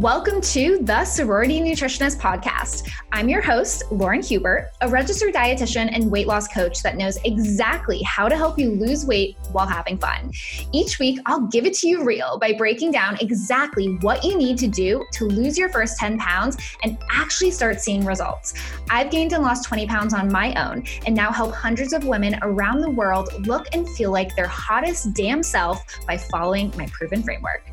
Welcome to the Sorority Nutritionist Podcast. I'm your host, Lauren Hubert, a registered dietitian and weight loss coach that knows exactly how to help you lose weight while having fun. Each week, I'll give it to you real by breaking down exactly what you need to do to lose your first 10 pounds and actually start seeing results. I've gained and lost 20 pounds on my own and now help hundreds of women around the world look and feel like their hottest damn self by following my proven framework.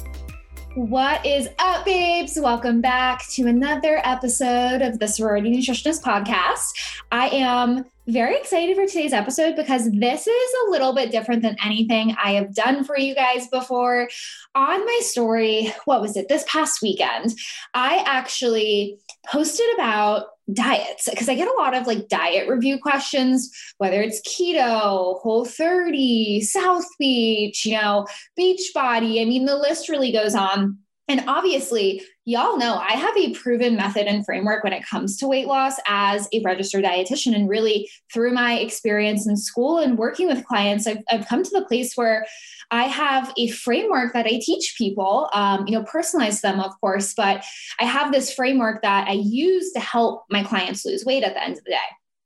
What is up, babes? Welcome back to another episode of the Sorority Nutritionist Podcast. I am very excited for today's episode because this is a little bit different than anything I have done for you guys before. On my story, what was it? This past weekend, I actually posted about diets because I get a lot of like diet review questions, whether it's keto, Whole30, South Beach, you know, Beachbody. I mean, the list really goes on. And obviously, y'all know I have a proven method and framework when it comes to weight loss as a registered dietitian. And really through my experience in school and working with clients, I've come to the place where I have a framework that I teach people, personalize them, of course, but I have this framework that I use to help my clients lose weight at the end of the day.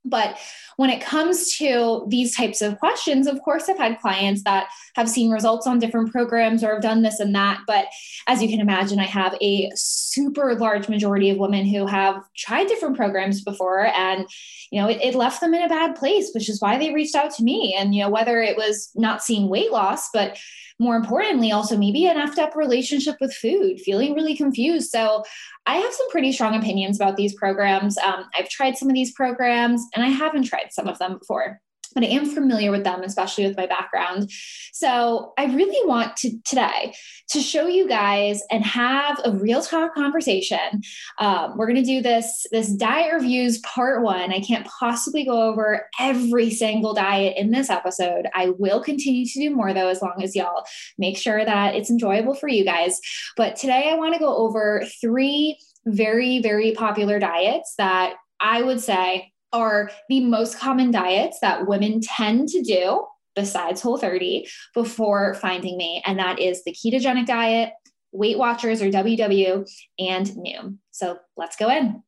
But when it comes to these types of questions, of course, I've had clients that have seen results on different programs or have done this and that. But as you can imagine, I have a super large majority of women who have tried different programs before and, you know, it left them in a bad place, which is why they reached out to me. And, you know, whether it was not seeing weight loss, but more importantly, also maybe an effed up relationship with food, feeling really confused. So I have some pretty strong opinions about these programs. I've tried some of these programs and I haven't tried some of them before, but I am familiar with them, especially with my background. So I really want today to show you guys and have a real talk conversation. We're going to do this diet reviews part one. I can't possibly go over every single diet in this episode. I will continue to do more though, as long as y'all make sure that it's enjoyable for you guys. But today I want to go over three very, very popular diets that I would say are the most common diets that women tend to do besides Whole30 before finding me. And that is the ketogenic diet, Weight Watchers or WW, and Noom. So let's go in.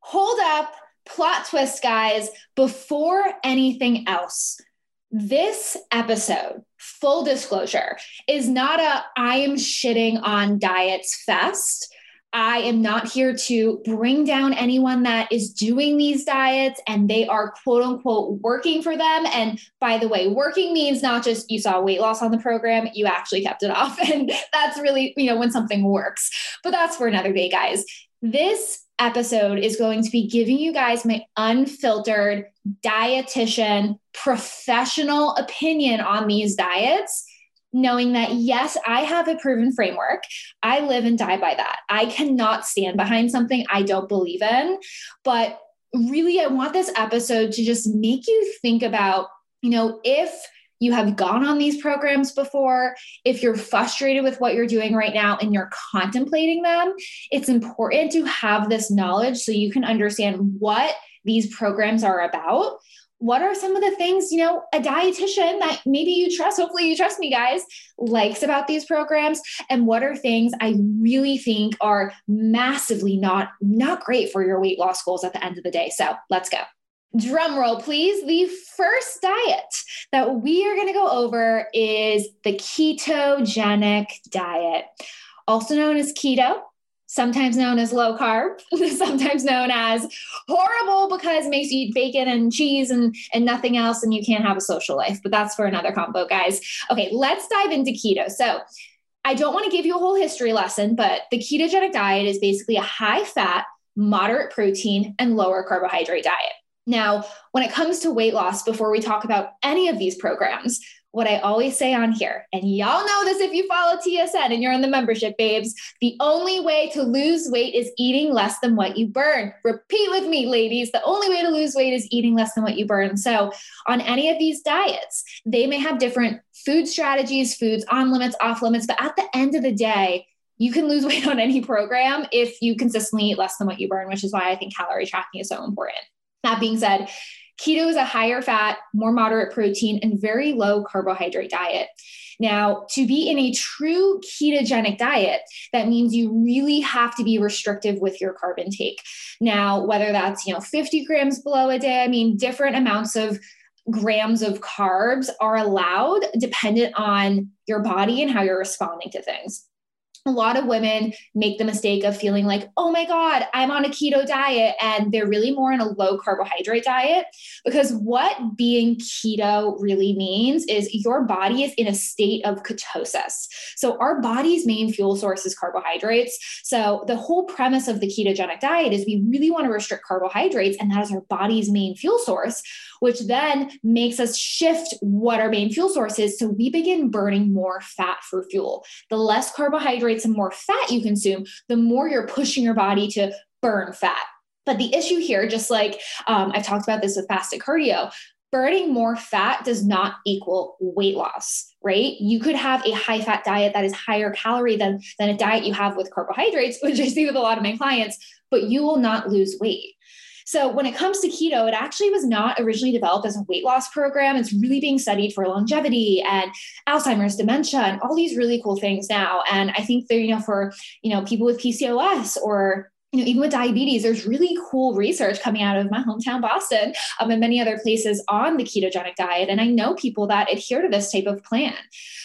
Hold up, plot twist, guys. Before anything else, this episode, full disclosure, is not I am shitting on diets fest. I am not here to bring down anyone that is doing these diets and they are quote unquote working for them. And by the way, working means not just you saw weight loss on the program, you actually kept it off. And that's really, you know, when something works, but that's for another day, guys. This episode is going to be giving you guys my unfiltered dietitian professional opinion on these diets, knowing that, yes, I have a proven framework. I live and die by that. I cannot stand behind something I don't believe in. But really, I want this episode to just make you think about, you know, if you have gone on these programs before, if you're frustrated with what you're doing right now and you're contemplating them, it's important to have this knowledge so you can understand what these programs are about. What are some of the things, you know, a dietitian that maybe you trust, hopefully you trust me guys, likes about these programs? And what are things I really think are massively not great for your weight loss goals at the end of the day? So let's go. Drum roll, please. The first diet that we are going to go over is the ketogenic diet, also known as keto, sometimes known as low carb, sometimes known as horrible because it makes you eat bacon and cheese and nothing else, and you can't have a social life, but that's for another combo, guys. Okay, let's dive into keto. So I don't want to give you a whole history lesson, but the ketogenic diet is basically a high fat, moderate protein, and lower carbohydrate diet. Now, when it comes to weight loss, before we talk about any of these programs, what I always say on here, and y'all know this if you follow TSN and you're in the membership, babes, the only way to lose weight is eating less than what you burn. Repeat with me, ladies. The only way to lose weight is eating less than what you burn. So on any of these diets, they may have different food strategies, foods on limits, off limits, but at the end of the day, you can lose weight on any program if you consistently eat less than what you burn, which is why I think calorie tracking is so important. That being said, keto is a higher fat, more moderate protein, and very low carbohydrate diet. Now, to be in a true ketogenic diet, that means you really have to be restrictive with your carb intake. Now, whether that's, 50 grams below a day, different amounts of grams of carbs are allowed dependent on your body and how you're responding to things. A lot of women make the mistake of feeling like, oh my God, I'm on a keto diet, and they're really more in a low carbohydrate diet, because what being keto really means is your body is in a state of ketosis. So our body's main fuel source is carbohydrates. So the whole premise of the ketogenic diet is we really want to restrict carbohydrates, and that is our body's main fuel source, which then makes us shift what our main fuel source is. So we begin burning more fat for fuel. The less carbohydrates and more fat you consume, the more you're pushing your body to burn fat. But the issue here, just like I've talked about this with fasted cardio, burning more fat does not equal weight loss, right? You could have a high fat diet that is higher calorie than a diet you have with carbohydrates, which I see with a lot of my clients, but you will not lose weight. So when it comes to keto, it actually was not originally developed as a weight loss program. It's really being studied for longevity and Alzheimer's, dementia, and all these really cool things now. And I think that, for, people with PCOS or, even with diabetes, there's really cool research coming out of my hometown, Boston, and many other places on the ketogenic diet. And I know people that adhere to this type of plan,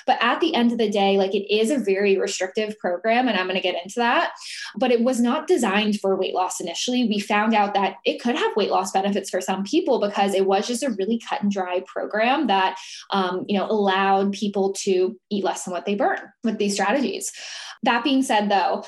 but at the end of the day, it is a very restrictive program, and I'm going to get into that, but it was not designed for weight loss initially. We found out that it could have weight loss benefits for some people because it was just a really cut and dry program that, allowed people to eat less than what they burn with these strategies. That being said though,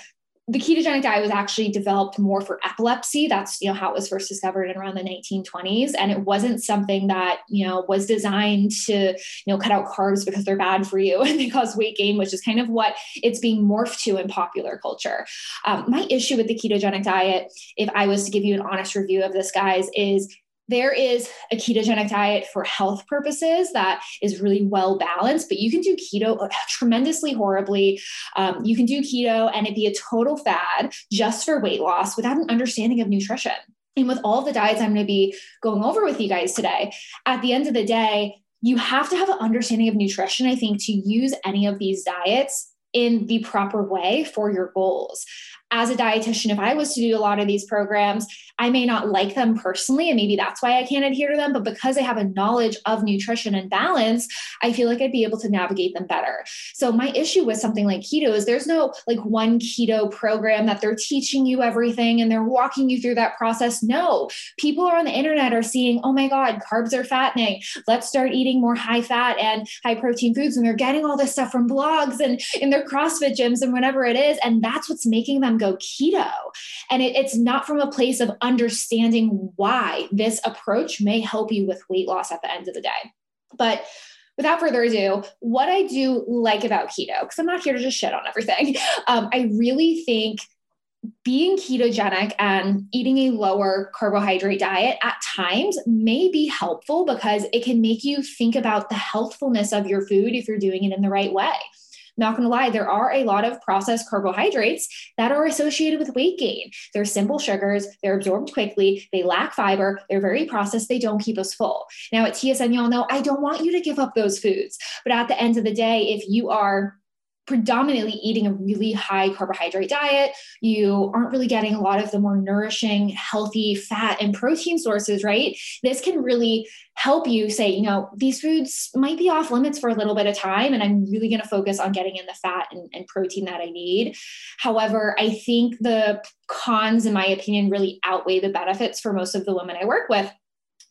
the ketogenic diet was actually developed more for epilepsy. That's, how it was first discovered in around the 1920s. And it wasn't something that, was designed to, cut out carbs because they're bad for you and they cause weight gain, which is kind of what it's being morphed to in popular culture. My issue with the ketogenic diet, if I was to give you an honest review of this, guys, is there is a ketogenic diet for health purposes that is really well balanced, but you can do keto tremendously horribly. You can do keto and it'd be a total fad just for weight loss without an understanding of nutrition. And with all the diets I'm going to be going over with you guys today, at the end of the day, you have to have an understanding of nutrition, I think, to use any of these diets in the proper way for your goals. As a dietitian, if I was to do a lot of these programs, I may not like them personally, and maybe that's why I can't adhere to them. But because I have a knowledge of nutrition and balance, I feel like I'd be able to navigate them better. So my issue with something like keto is there's no one keto program that they're teaching you everything and they're walking you through that process. No, people on the internet are seeing, oh my God, carbs are fattening. Let's start eating more high fat and high protein foods. And they're getting all this stuff from blogs and in their CrossFit gyms and whatever it is. And that's what's making them go keto. And it's not from a place of understanding why this approach may help you with weight loss at the end of the day. But without further ado, what I do like about keto, because I'm not here to just shit on everything. I really think being ketogenic and eating a lower carbohydrate diet at times may be helpful because it can make you think about the healthfulness of your food if you're doing it in the right way. Not going to lie, there are a lot of processed carbohydrates that are associated with weight gain. They're simple sugars. They're absorbed quickly. They lack fiber. They're very processed. They don't keep us full. Now at TSN, y'all know, I don't want you to give up those foods, but at the end of the day, if you are predominantly eating a really high carbohydrate diet, you aren't really getting a lot of the more nourishing, healthy fat and protein sources, right? This can really help you say, these foods might be off limits for a little bit of time, and I'm really going to focus on getting in the fat and protein that I need. However, I think the cons, in my opinion, really outweigh the benefits for most of the women I work with,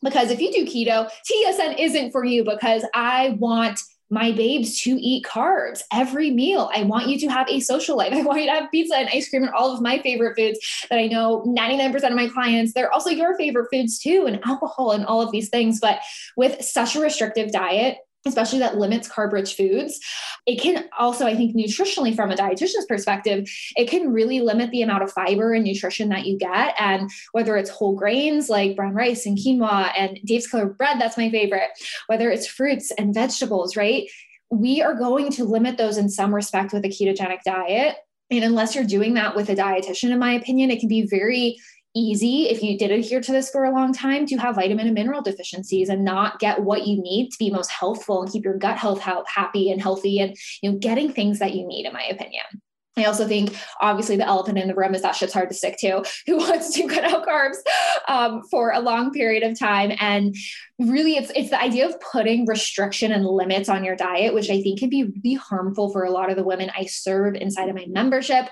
because if you do keto, TSN isn't for you, because I want my babes to eat carbs every meal. I want you to have a social life. I want you to have pizza and ice cream and all of my favorite foods that I know 99% of my clients, they're also your favorite foods too, and alcohol and all of these things. But with such a restrictive diet, especially that limits carb-rich foods, it can also, I think nutritionally from a dietitian's perspective, it can really limit the amount of fiber and nutrition that you get. And whether it's whole grains like brown rice and quinoa and Dave's Killer bread, that's my favorite, whether it's fruits and vegetables, right? We are going to limit those in some respect with a ketogenic diet. And unless you're doing that with a dietitian, in my opinion, it can be very easy, if you did adhere to this for a long time, to have vitamin and mineral deficiencies and not get what you need to be most healthful and keep your gut health happy and healthy and, you know, getting things that you need, in my opinion. I also think obviously the elephant in the room is that shit's hard to stick to. Who wants to cut out carbs for a long period of time? And really it's the idea of putting restriction and limits on your diet, which I think can be really harmful for a lot of the women I serve inside of my membership.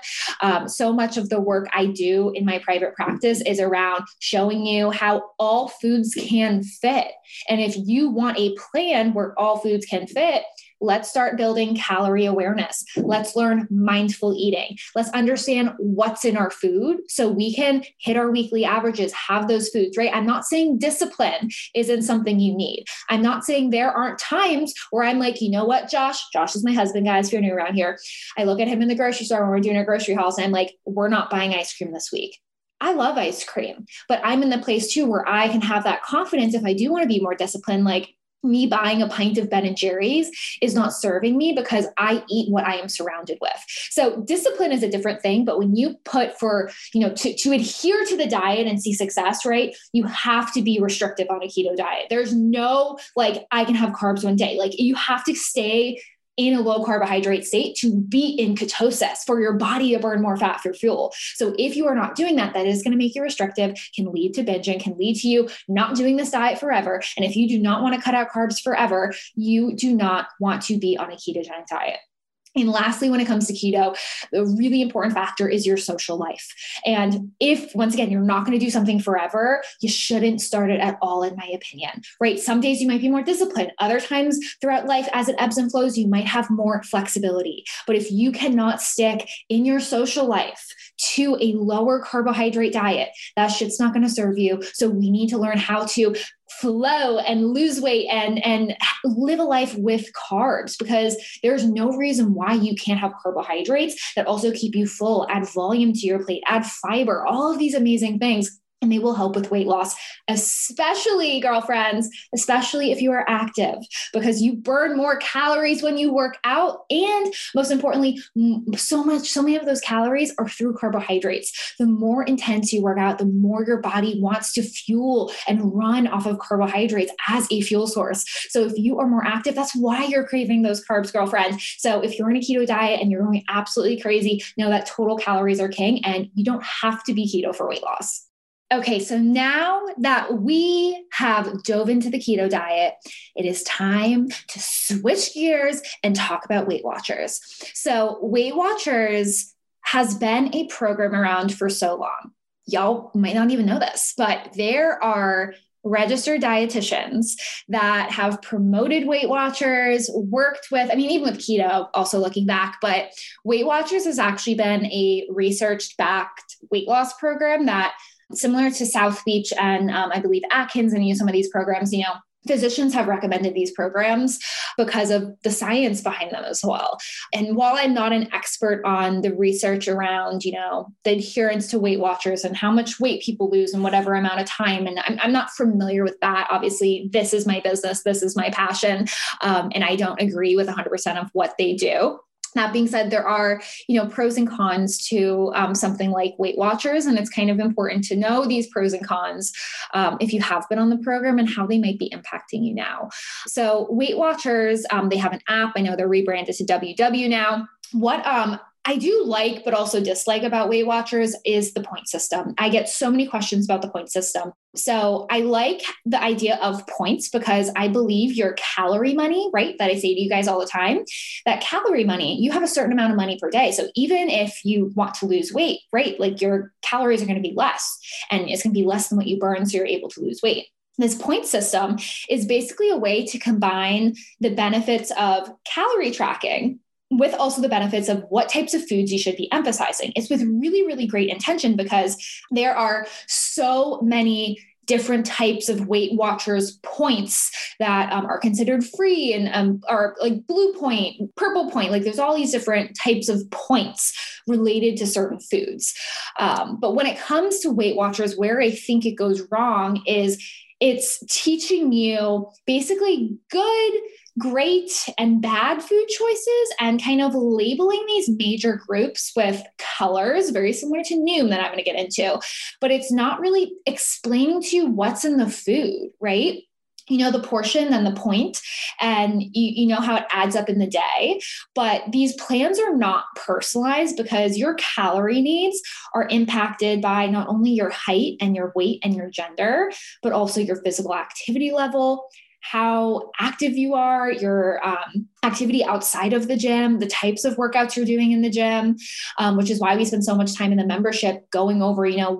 So much of the work I do in my private practice is around showing you how all foods can fit. And if you want a plan where all foods can fit, let's start building calorie awareness. Let's learn mindful eating. Let's understand what's in our food so we can hit our weekly averages, have those foods, right? I'm not saying discipline isn't something you need. I'm not saying there aren't times where I'm like, you know what, Josh is my husband, guys, if you're new around here. I look at him in the grocery store when we're doing our grocery hauls and I'm like, we're not buying ice cream this week. I love ice cream, but I'm in the place too where I can have that confidence if I do want to be more disciplined, like, me buying a pint of Ben and Jerry's is not serving me because I eat what I am surrounded with. So discipline is a different thing, but when you put for, you know, to adhere to the diet and see success, right, you have to be restrictive on a keto diet. There's no, like, I can have carbs one day. Like, you have to stay in a low carbohydrate state to be in ketosis for your body to burn more fat for fuel. So if you are not doing that, that is going to make you restrictive, can lead to binging, can lead to you not doing this diet forever. And if you do not want to cut out carbs forever, you do not want to be on a ketogenic diet. And lastly, when it comes to keto, the really important factor is your social life. And if, once again, you're not going to do something forever, you shouldn't start it at all, in my opinion, right? Some days you might be more disciplined. Other times throughout life, as it ebbs and flows, you might have more flexibility. But if you cannot stick in your social life to a lower carbohydrate diet, that shit's not going to serve you. So we need to learn how to flow and lose weight and live a life with carbs, because there's no reason why you can't have carbohydrates that also keep you full, add volume to your plate, add fiber, all of these amazing things. And they will help with weight loss, especially girlfriends, especially if you are active, because you burn more calories when you work out. And most importantly, so many of those calories are through carbohydrates. The more intense you work out, the more your body wants to fuel and run off of carbohydrates as a fuel source. So if you are more active, that's why you're craving those carbs, girlfriend. So if you're on a keto diet and you're going absolutely crazy, know that total calories are king and you don't have to be keto for weight loss. Okay, so now that we have dove into the keto diet, it is time to switch gears and talk about Weight Watchers. So Weight Watchers has been a program around for so long. Y'all might not even know this, but there are registered dietitians that have promoted Weight Watchers, worked with, I mean, even with keto, also looking back, but Weight Watchers has actually been a research-backed weight loss program that, similar to South Beach and I believe Atkins and some of these programs, you know, physicians have recommended these programs because of the science behind them as well. And while I'm not an expert on the research around, you know, the adherence to Weight Watchers and how much weight people lose in whatever amount of time, and I'm not familiar with that. Obviously, this is my business. This is my passion. And I don't agree with 100% of what they do. That being said, there are, you know, pros and cons to something like Weight Watchers, and it's kind of important to know these pros and cons if you have been on the program and how they might be impacting you now. So Weight Watchers, they have an app. I know they're rebranded to WW now. What I do like but also dislike about Weight Watchers is the point system. I get so many questions about the point system. So I like the idea of points because I believe your calorie money, right, that I say to you guys all the time, that calorie money, you have a certain amount of money per day. So even if you want to lose weight, right, like your calories are going to be less and it's going to be less than what you burn. So you're able to lose weight. This point system is basically a way to combine the benefits of calorie tracking with also the benefits of what types of foods you should be emphasizing. It's with really, really great intention because there are so many different types of Weight Watchers points that are considered free and are like blue point, purple point. Like there's all these different types of points related to certain foods. But when it comes to Weight Watchers, where I think it goes wrong is It's teaching you basically good, great, and bad food choices and kind of labeling these major groups with colors, very similar to Noom that I'm going to get into, but it's not really explaining to you what's in the food, right? You know, the portion and the point, and you know how it adds up in the day, but these plans are not personalized because your calorie needs are impacted by not only your height and your weight and your gender, but also your physical activity level, how active you are, your activity outside of the gym, the types of workouts you're doing in the gym, which is why we spend so much time in the membership going over, you know,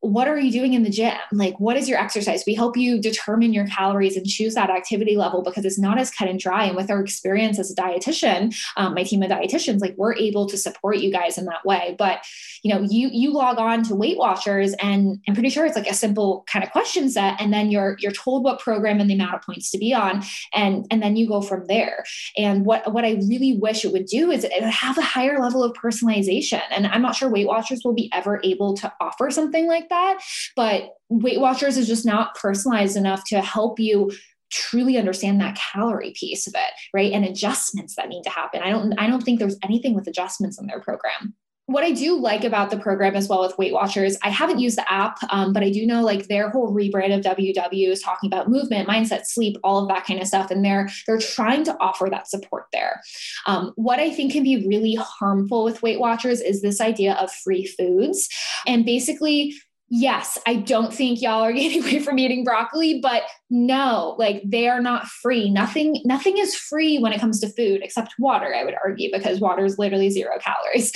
what are you doing in the gym? Like, what is your exercise? We help you determine your calories and choose that activity level because it's not as cut and dry. And with our experience as a dietitian, my team of dietitians, like, we're able to support you guys in that way. But, you know, you log on to Weight Watchers and I'm pretty sure it's like a simple kind of question set. And then you're told what program and the amount of points to be on. And then you go from there. And what I really wish it would do is it would have a higher level of personalization. And I'm not sure Weight Watchers will be ever able to offer something like that. But Weight Watchers is just not personalized enough to help you truly understand that calorie piece of it, right? And adjustments that need to happen. I don't think there's anything with adjustments in their program. What I do like about the program as well with Weight Watchers, I haven't used the app, but I do know like their whole rebrand of WW is talking about movement, mindset, sleep, all of that kind of stuff. And they're trying to offer that support there. What I think can be really harmful with Weight Watchers is this idea of free foods. And basically, yes, I don't think y'all are getting away from eating broccoli, but no, like they are not free. Nothing is free when it comes to food, except water, I would argue, because water is literally 0 calories,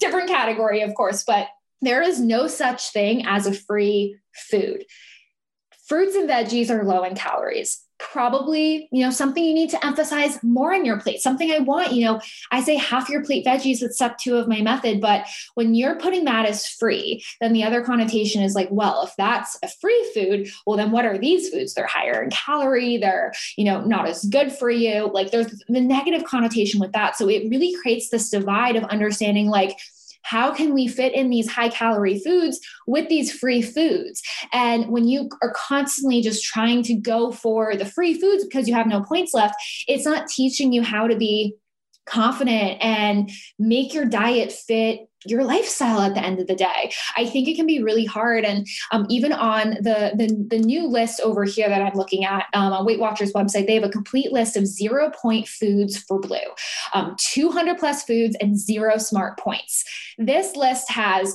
different category, of course, but there is no such thing as a free food. Fruits and veggies are low in calories. Probably, you know, something you need to emphasize more on your plate, something I want, you know, I say half your plate veggies, it's step 2 of my method. But when you're putting that as free, then the other connotation is like, well, if that's a free food, well, then what are these foods? They're higher in calorie. They're, you know, not as good for you. Like there's the negative connotation with that. So it really creates this divide of understanding, like, how can we fit in these high calorie foods with these free foods? And when you are constantly just trying to go for the free foods because you have no points left, it's not teaching you how to be confident and make your diet fit your lifestyle at the end of the day. I think it can be really hard. And even on the new list over here that I'm looking at on Weight Watchers website, they have a complete list of 0 point foods for blue, 200 plus foods and 0 smart points. This list has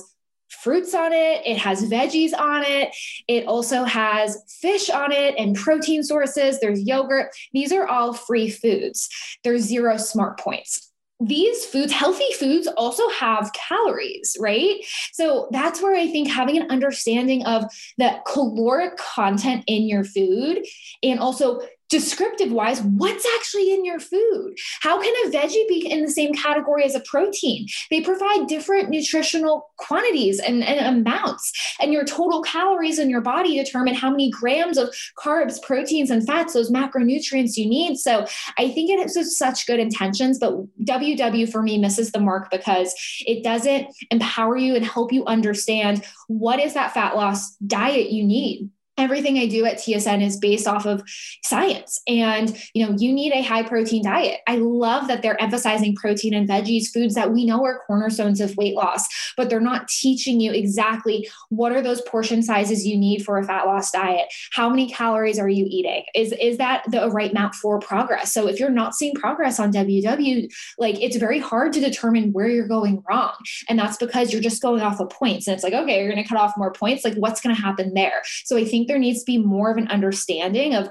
fruits on it. It has veggies on it. It also has fish on it and protein sources. There's yogurt. These are all free foods. There's 0 smart points. These foods, healthy foods, also have calories, right? So that's where I think having an understanding of the caloric content in your food and also descriptive wise, what's actually in your food? How can a veggie be in the same category as a protein? They provide different nutritional quantities and amounts, and your total calories in your body determine how many grams of carbs, proteins, and fats, those macronutrients you need. So I think it has such good intentions, but WW for me misses the mark because it doesn't empower you and help you understand what is that fat loss diet you need. Everything I do at TSN is based off of science and, you know, you need a high protein diet. I love that they're emphasizing protein and veggies, foods that we know are cornerstones of weight loss, but they're not teaching you exactly what are those portion sizes you need for a fat loss diet? How many calories are you eating? Is that the right amount for progress? So if you're not seeing progress on WW, like it's very hard to determine where you're going wrong. And that's because you're just going off of points and it's like, okay, you're going to cut off more points. Like what's going to happen there? So I think there needs to be more of an understanding of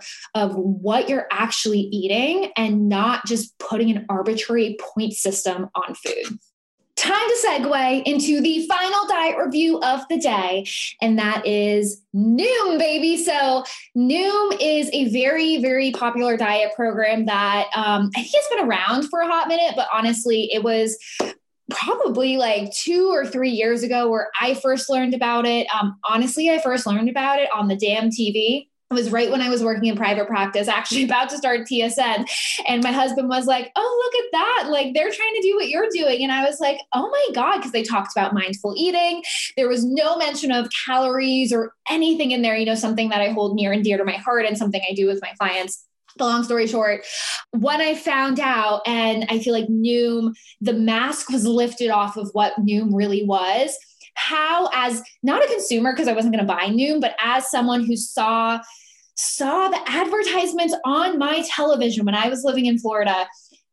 what you're actually eating and not just putting an arbitrary point system on food. Time to segue into the final diet review of the day, and that is Noom, baby. So Noom is a very, very popular diet program that I think it's been around for a hot minute, but honestly, it was probably like 2 or 3 years ago where I first learned about it. Honestly, I first learned about it on the damn TV It was right when I was working in private practice, actually about to start TSN. And my husband was like, oh, look at that. Like, they're trying to do what you're doing. And I was like, oh my God, because they talked about mindful eating. There was no mention of calories or anything in there, you know, something that I hold near and dear to my heart and something I do with my clients. The long story short, when I found out, and I feel like Noom, the mask was lifted off of what Noom really was. How, as not a consumer, because I wasn't going to buy Noom, but as someone who saw the advertisements on my television when I was living in Florida,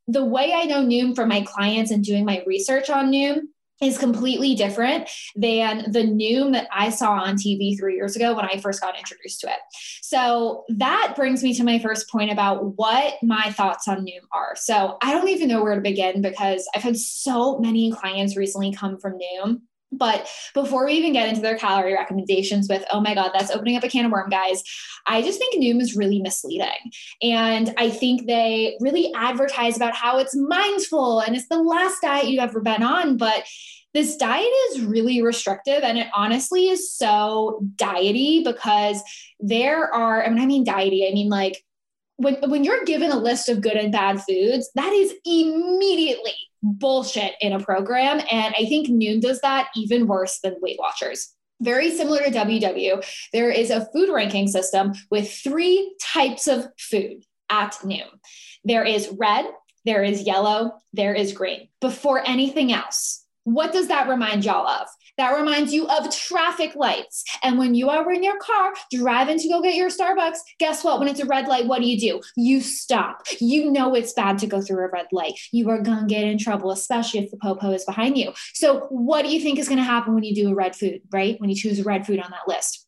the way I know Noom from my clients and doing my research on Noom is completely different than the Noom that I saw on TV 3 years ago when I first got introduced to it. So that brings me to my first point about what my thoughts on Noom are. So I don't even know where to begin, because I've had so many clients recently come from Noom. But before we even get into their calorie recommendations with, oh my God, that's opening up a can of worms, guys, I just think Noom is really misleading. And I think they really advertise about how it's mindful and it's the last diet you've ever been on. But this diet is really restrictive, and it honestly is so diety, because there are, and when I mean diety, I mean like when you're given a list of good and bad foods, that is immediately bullshit in a program. And I think Noom does that even worse than Weight Watchers. Very similar to WW, there is a food ranking system with 3 types of food at Noom. There is red, there is yellow, there is green. Before anything else, what does that remind y'all of? That reminds you of traffic lights. And when you are in your car driving to go get your Starbucks, guess what? When it's a red light, what do? You stop. You know it's bad to go through a red light. You are going to get in trouble, especially if the popo is behind you. So what do you think is going to happen when you do a red food, right? When you choose a red food on that list?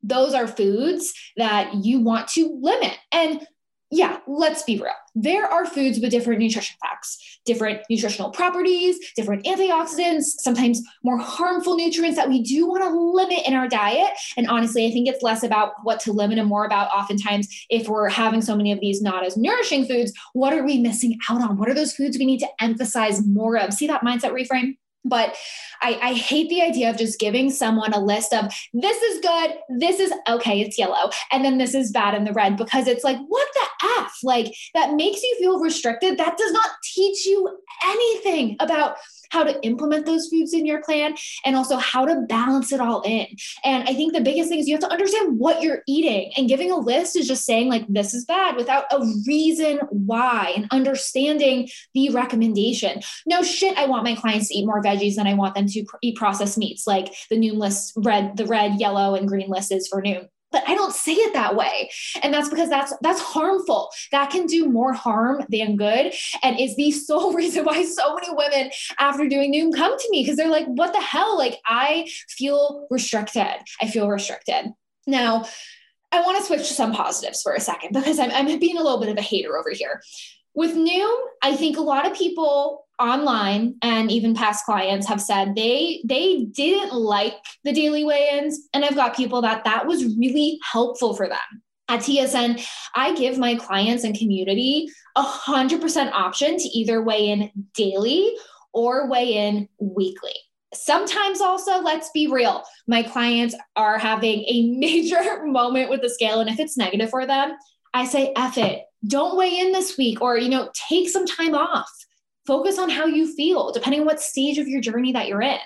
Those are foods that you want to limit. And yeah, let's be real. There are foods with different nutrition facts, different nutritional properties, different antioxidants, sometimes more harmful nutrients that we do want to limit in our diet. And honestly, I think it's less about what to limit and more about oftentimes if we're having so many of these not as nourishing foods, what are we missing out on? What are those foods we need to emphasize more of? See that mindset reframe? But I hate the idea of just giving someone a list of this is good, this is okay, it's yellow, and then this is bad in the red, because it's like, what the F? Like, that makes you feel restricted. That does not teach you anything about how to implement those foods in your plan and also how to balance it all in. And I think the biggest thing is you have to understand what you're eating, and giving a list is just saying like, this is bad without a reason why and understanding the recommendation. No shit, I want my clients to eat more veggies than I want them to eat processed meats, like the Noom list, the red, yellow, and green list is for Noom. But I don't say it that way. And that's because that's harmful. That can do more harm than good. And is the sole reason why so many women after doing Noom come to me, because they're like, what the hell? Like, I feel restricted. I feel restricted. Now, I want to switch to some positives for a second, because I'm being a little bit of a hater over here. With Noom, I think a lot of people online and even past clients have said they didn't like the daily weigh-ins. And I've got people that was really helpful for them. At TSN, I give my clients and community 100% option to either weigh in daily or weigh in weekly. Sometimes also, let's be real, my clients are having a major moment with the scale. And if it's negative for them, I say, F it. Don't weigh in this week, or, you know, take some time off. Focus on how you feel, depending on what stage of your journey that you're in.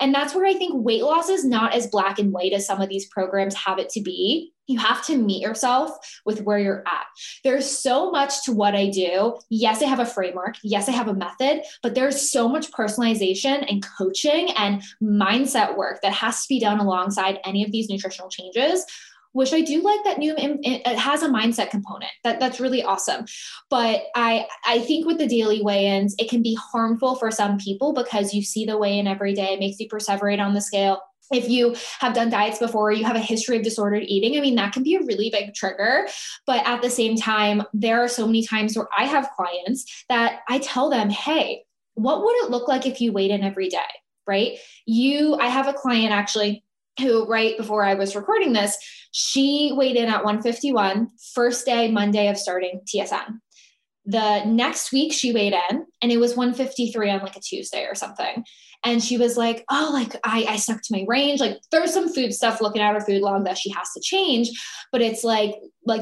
And that's where I think weight loss is not as black and white as some of these programs have it to be. You have to meet yourself with where you're at. There's so much to what I do. Yes, I have a framework. Yes, I have a method, but there's so much personalization and coaching and mindset work that has to be done alongside any of these nutritional changes, which I do like that Noom, it has a mindset component. That's really awesome. But I think with the daily weigh-ins, it can be harmful for some people because you see the weigh-in every day. It makes you perseverate on the scale. If you have done diets before, or you have a history of disordered eating, I mean, that can be a really big trigger. But at the same time, there are so many times where I have clients that I tell them, hey, what would it look like if you weighed in every day, right? I have a client actually who right before I was recording this, she weighed in at 151, first day, Monday of starting TSN. The next week she weighed in and it was 153 on like a Tuesday or something. And she was like, oh, like I stuck to my range. Like there's some food stuff looking at her food log that she has to change, but it's like,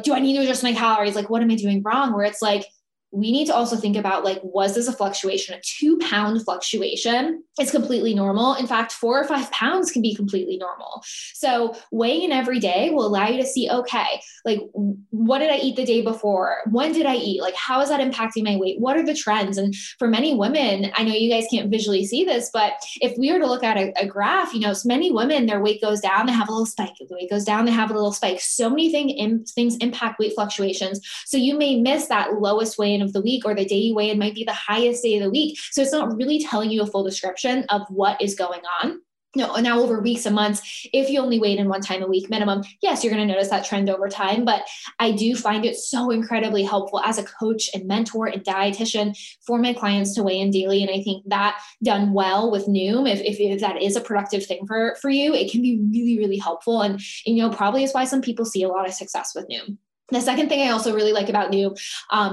do I need to adjust my calories? Like, what am I doing wrong? Where it's like, we need to also think about like, was this a fluctuation? A 2-pound fluctuation is completely normal. In fact, 4 or 5 pounds can be completely normal. So weighing in every day will allow you to see, okay, like what did I eat the day before? When did I eat? Like, how is that impacting my weight? What are the trends? And for many women, I know you guys can't visually see this, but if we were to look at a graph, you know, so many women, their weight goes down, they have a little spike. If the weight goes down, they have a little spike. So many things impact weight fluctuations. So you may miss that lowest weight of the week, or the day you weigh in might be the highest day of the week. So it's not really telling you a full description of what is going on. No, and now over weeks and months, if you only weighed in one time a week minimum, yes, you're going to notice that trend over time. But I do find it so incredibly helpful as a coach and mentor and dietitian for my clients to weigh in daily. And I think that done well with Noom, if that is a productive thing for you, it can be really, really helpful. And you know, probably is why some people see a lot of success with Noom. The second thing I also really like about Noom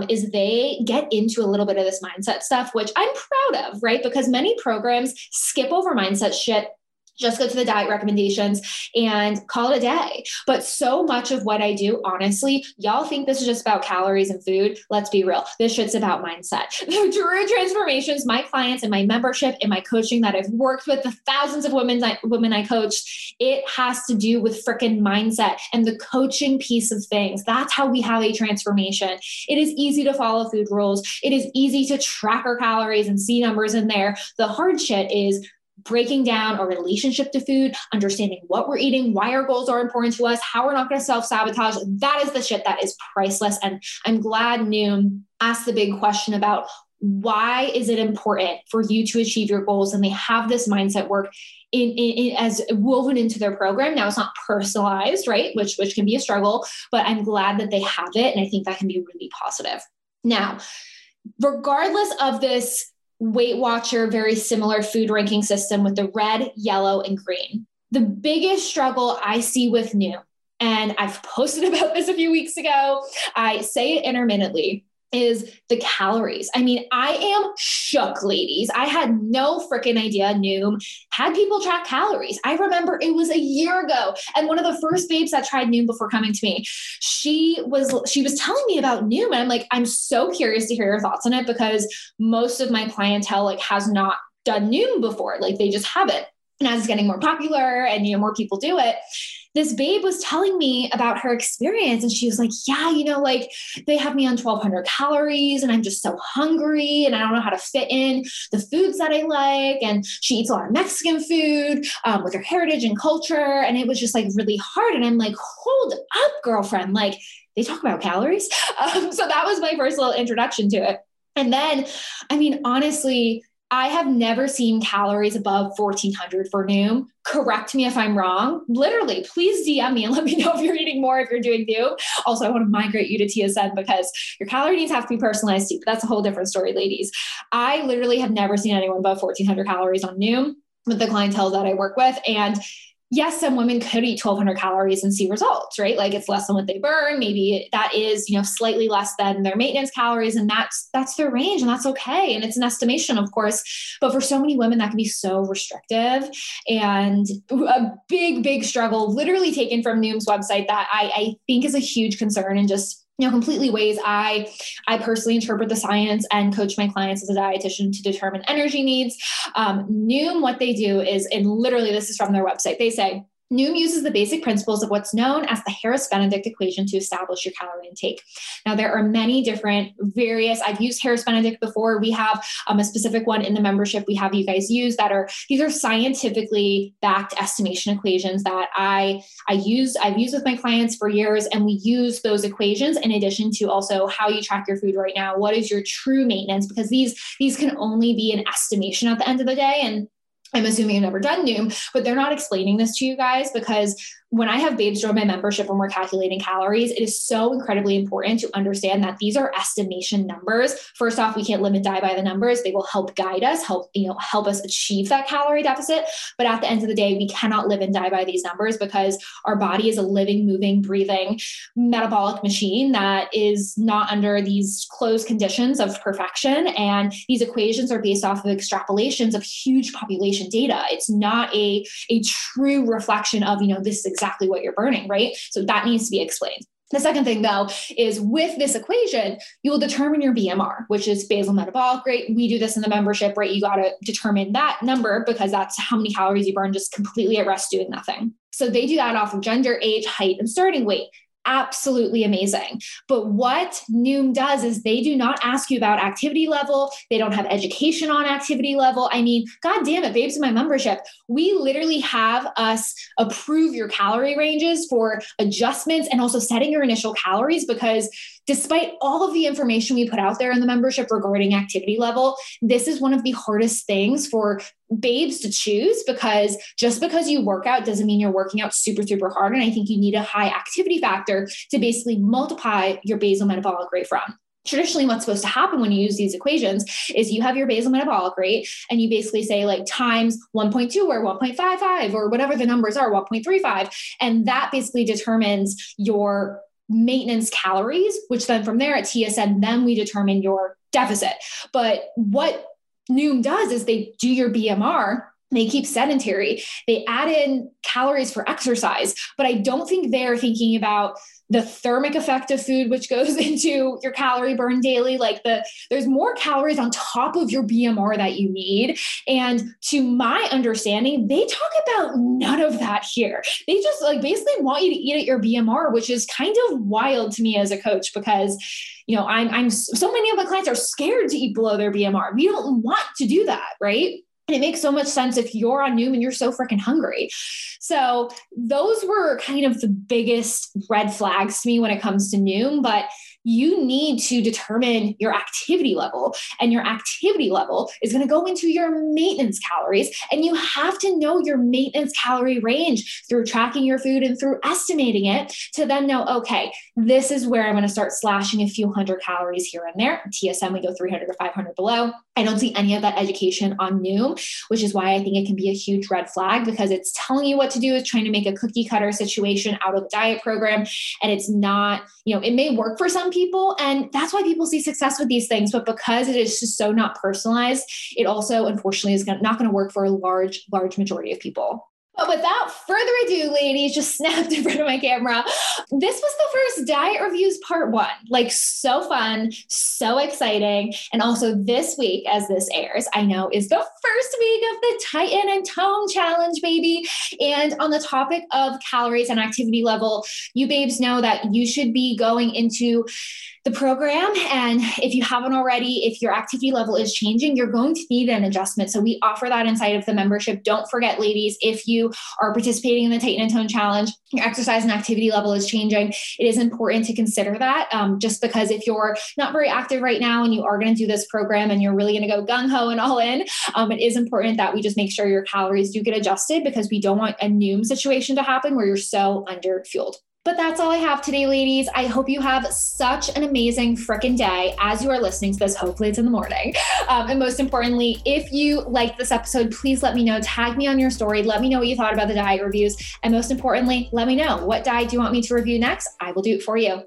is they get into a little bit of this mindset stuff, which I'm proud of, right? Because many programs skip over mindset shit, just go to the diet recommendations and call it a day. But so much of what I do, honestly, y'all think this is just about calories and food. Let's be real. This shit's about mindset. The true transformations, my clients and my membership and my coaching that I've worked with, the thousands of women I coached, it has to do with freaking mindset and the coaching piece of things. That's how we have a transformation. It is easy to follow food rules. It is easy to track our calories and see numbers in there. The hard shit is breaking down our relationship to food, understanding what we're eating, why our goals are important to us, how we're not going to self-sabotage. That is the shit that is priceless. And I'm glad Noom asked the big question about why is it important for you to achieve your goals? And they have this mindset work as woven into their program. Now it's not personalized, right? Which can be a struggle, but I'm glad that they have it. And I think that can be really positive. Now, regardless of this Weight Watcher, very similar food ranking system with the red, yellow, and green. The biggest struggle I see with Noom, and I've posted about this a few weeks ago, I say it intermittently, is the calories. I mean, I am shook, ladies. I had no freaking idea Noom had people track calories. I remember it was a year ago. And one of the first babes that tried Noom before coming to me, she was telling me about Noom. And I'm like, I'm so curious to hear your thoughts on it because most of my clientele like has not done Noom before. Like they just haven't. And as it's getting more popular and, you know, more people do it, this babe was telling me about her experience. And she was like, yeah, you know, like they have me on 1200 calories and I'm just so hungry and I don't know how to fit in the foods that I like. And she eats a lot of Mexican food with her heritage and culture. And it was just like really hard. And I'm like, hold up, girlfriend. Like they talk about calories. So that was my first little introduction to it. And then, I mean, honestly, I have never seen calories above 1400 for Noom. Correct me if I'm wrong. Literally, please DM me and let me know if you're eating more, if you're doing Noom. Also, I want to migrate you to TSN because your calorie needs have to be personalized too. But that's a whole different story, ladies. I literally have never seen anyone above 1400 calories on Noom with the clientele that I work with. And yes, some women could eat 1200 calories and see results, right? Like it's less than what they burn. Maybe that is, you know, slightly less than their maintenance calories and that's their range and that's okay. And it's an estimation, of course, but for so many women that can be so restrictive and a big, big struggle literally taken from Noom's website that I think is a huge concern and just, you know, completely ways I personally interpret the science and coach my clients as a dietitian to determine energy needs. Noom, what they do is, and literally this is from their website, they say, Noom uses the basic principles of what's known as the Harris-Benedict equation to establish your calorie intake. Now, there are many different various, I've used Harris-Benedict before. We have a specific one in the membership we have you guys use these are scientifically backed estimation equations that I've used with my clients for years. And we use those equations in addition to also how you track your food right now. What is your true maintenance? Because these can only be an estimation at the end of the day. And I'm assuming you've never done Noom, but they're not explaining this to you guys because when I have babes join my membership and we're calculating calories, it is so incredibly important to understand that these are estimation numbers. First off, we can't live and die by the numbers. They will help guide us, help us achieve that calorie deficit. But at the end of the day, we cannot live and die by these numbers because our body is a living, moving, breathing, metabolic machine that is not under these closed conditions of perfection. And these equations are based off of extrapolations of huge population data. It's not a true reflection of, this is exactly what you're burning, right? So that needs to be explained. The second thing though, is with this equation, you will determine your BMR, which is basal metabolic rate. We do this in the membership, right? You got to determine that number because that's how many calories you burn just completely at rest doing nothing. So they do that off of gender, age, height, and starting weight. Absolutely amazing. But what Noom does is they do not ask you about activity level. They don't have education on activity level. I mean, God damn it, babes in my membership, we literally have us approve your calorie ranges for adjustments and also setting your initial calories because despite all of the information we put out there in the membership regarding activity level, this is one of the hardest things for babes to choose because just because you work out doesn't mean you're working out super, super hard. And I think you need a high activity factor to basically multiply your basal metabolic rate from. Traditionally, what's supposed to happen when you use these equations is you have your basal metabolic rate and you basically say like times 1.2 or 1.55 or whatever the numbers are, 1.35. And that basically determines your maintenance calories, which then from there at TSN, then we determine your deficit. But what Noom does is they do your BMR. They keep sedentary. They add in calories for exercise, but I don't think they're thinking about the thermic effect of food, which goes into your calorie burn daily. Like there's more calories on top of your BMR that you need. And to my understanding, they talk about none of that here. They just like basically want you to eat at your BMR, which is kind of wild to me as a coach, because I'm so many of my clients are scared to eat below their BMR. We don't want to do that. Right. And it makes so much sense if you're on Noom and you're so freaking hungry. So those were kind of the biggest red flags to me when it comes to Noom, but you need to determine your activity level, and your activity level is going to go into your maintenance calories. And you have to know your maintenance calorie range through tracking your food and through estimating it to then know, okay, this is where I'm going to start slashing a few hundred calories here and there. TSN, we go 300 or 500 below. I don't see any of that education on Noom, which is why I think it can be a huge red flag because it's telling you what to do. It's trying to make a cookie cutter situation out of a diet program. And it's not, it may work for some people. And that's why people see success with these things. But because it is just so not personalized, it also unfortunately is not going to work for a large majority of people. But without further ado, ladies, just snapped in front of my camera. This was the first diet reviews part one, like so fun, so exciting. And also this week as this airs, I know is the first week of the Titan and Tone Challenge, baby. And on the topic of calories and activity level, you babes know that you should be going into the program. And if you haven't already, if your activity level is changing, you're going to need an adjustment. So we offer that inside of the membership. Don't forget, ladies, if you are participating in the Titan and Tone Challenge, your exercise and activity level is changing. It is important to consider that just because if you're not very active right now and you are going to do this program and you're really going to go gung-ho and all in, it is important that we just make sure your calories do get adjusted because we don't want a Noom situation to happen where you're so under-fueled. But that's all I have today, ladies. I hope you have such an amazing frickin' day as you are listening to this. Hopefully it's in the morning. And most importantly, if you liked this episode, please let me know, tag me on your story. Let me know what you thought about the diet reviews. And most importantly, let me know what diet do you want me to review next? I will do it for you.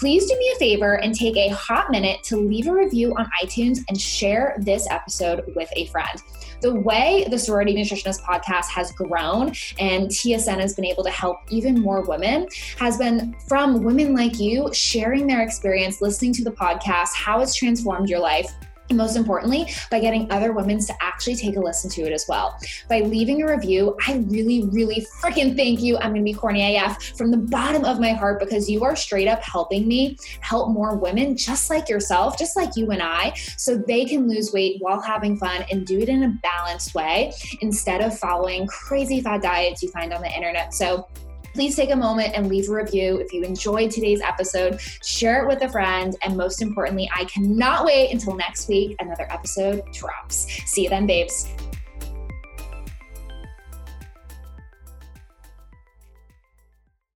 Please do me a favor and take a hot minute to leave a review on iTunes and share this episode with a friend. The way the Sorority Nutritionist Podcast has grown and TSN has been able to help even more women has been from women like you sharing their experience, listening to the podcast, how it's transformed your life. And most importantly, by getting other women to actually take a listen to it as well. By leaving a review, I really, really freaking thank you. I'm going to be corny AF from the bottom of my heart because you are straight up helping me help more women just like yourself, just like you and I, so they can lose weight while having fun and do it in a balanced way instead of following crazy fad diets you find on the internet. So please take a moment and leave a review. If you enjoyed today's episode, share it with a friend. And most importantly, I cannot wait until next week, another episode drops. See you then, babes.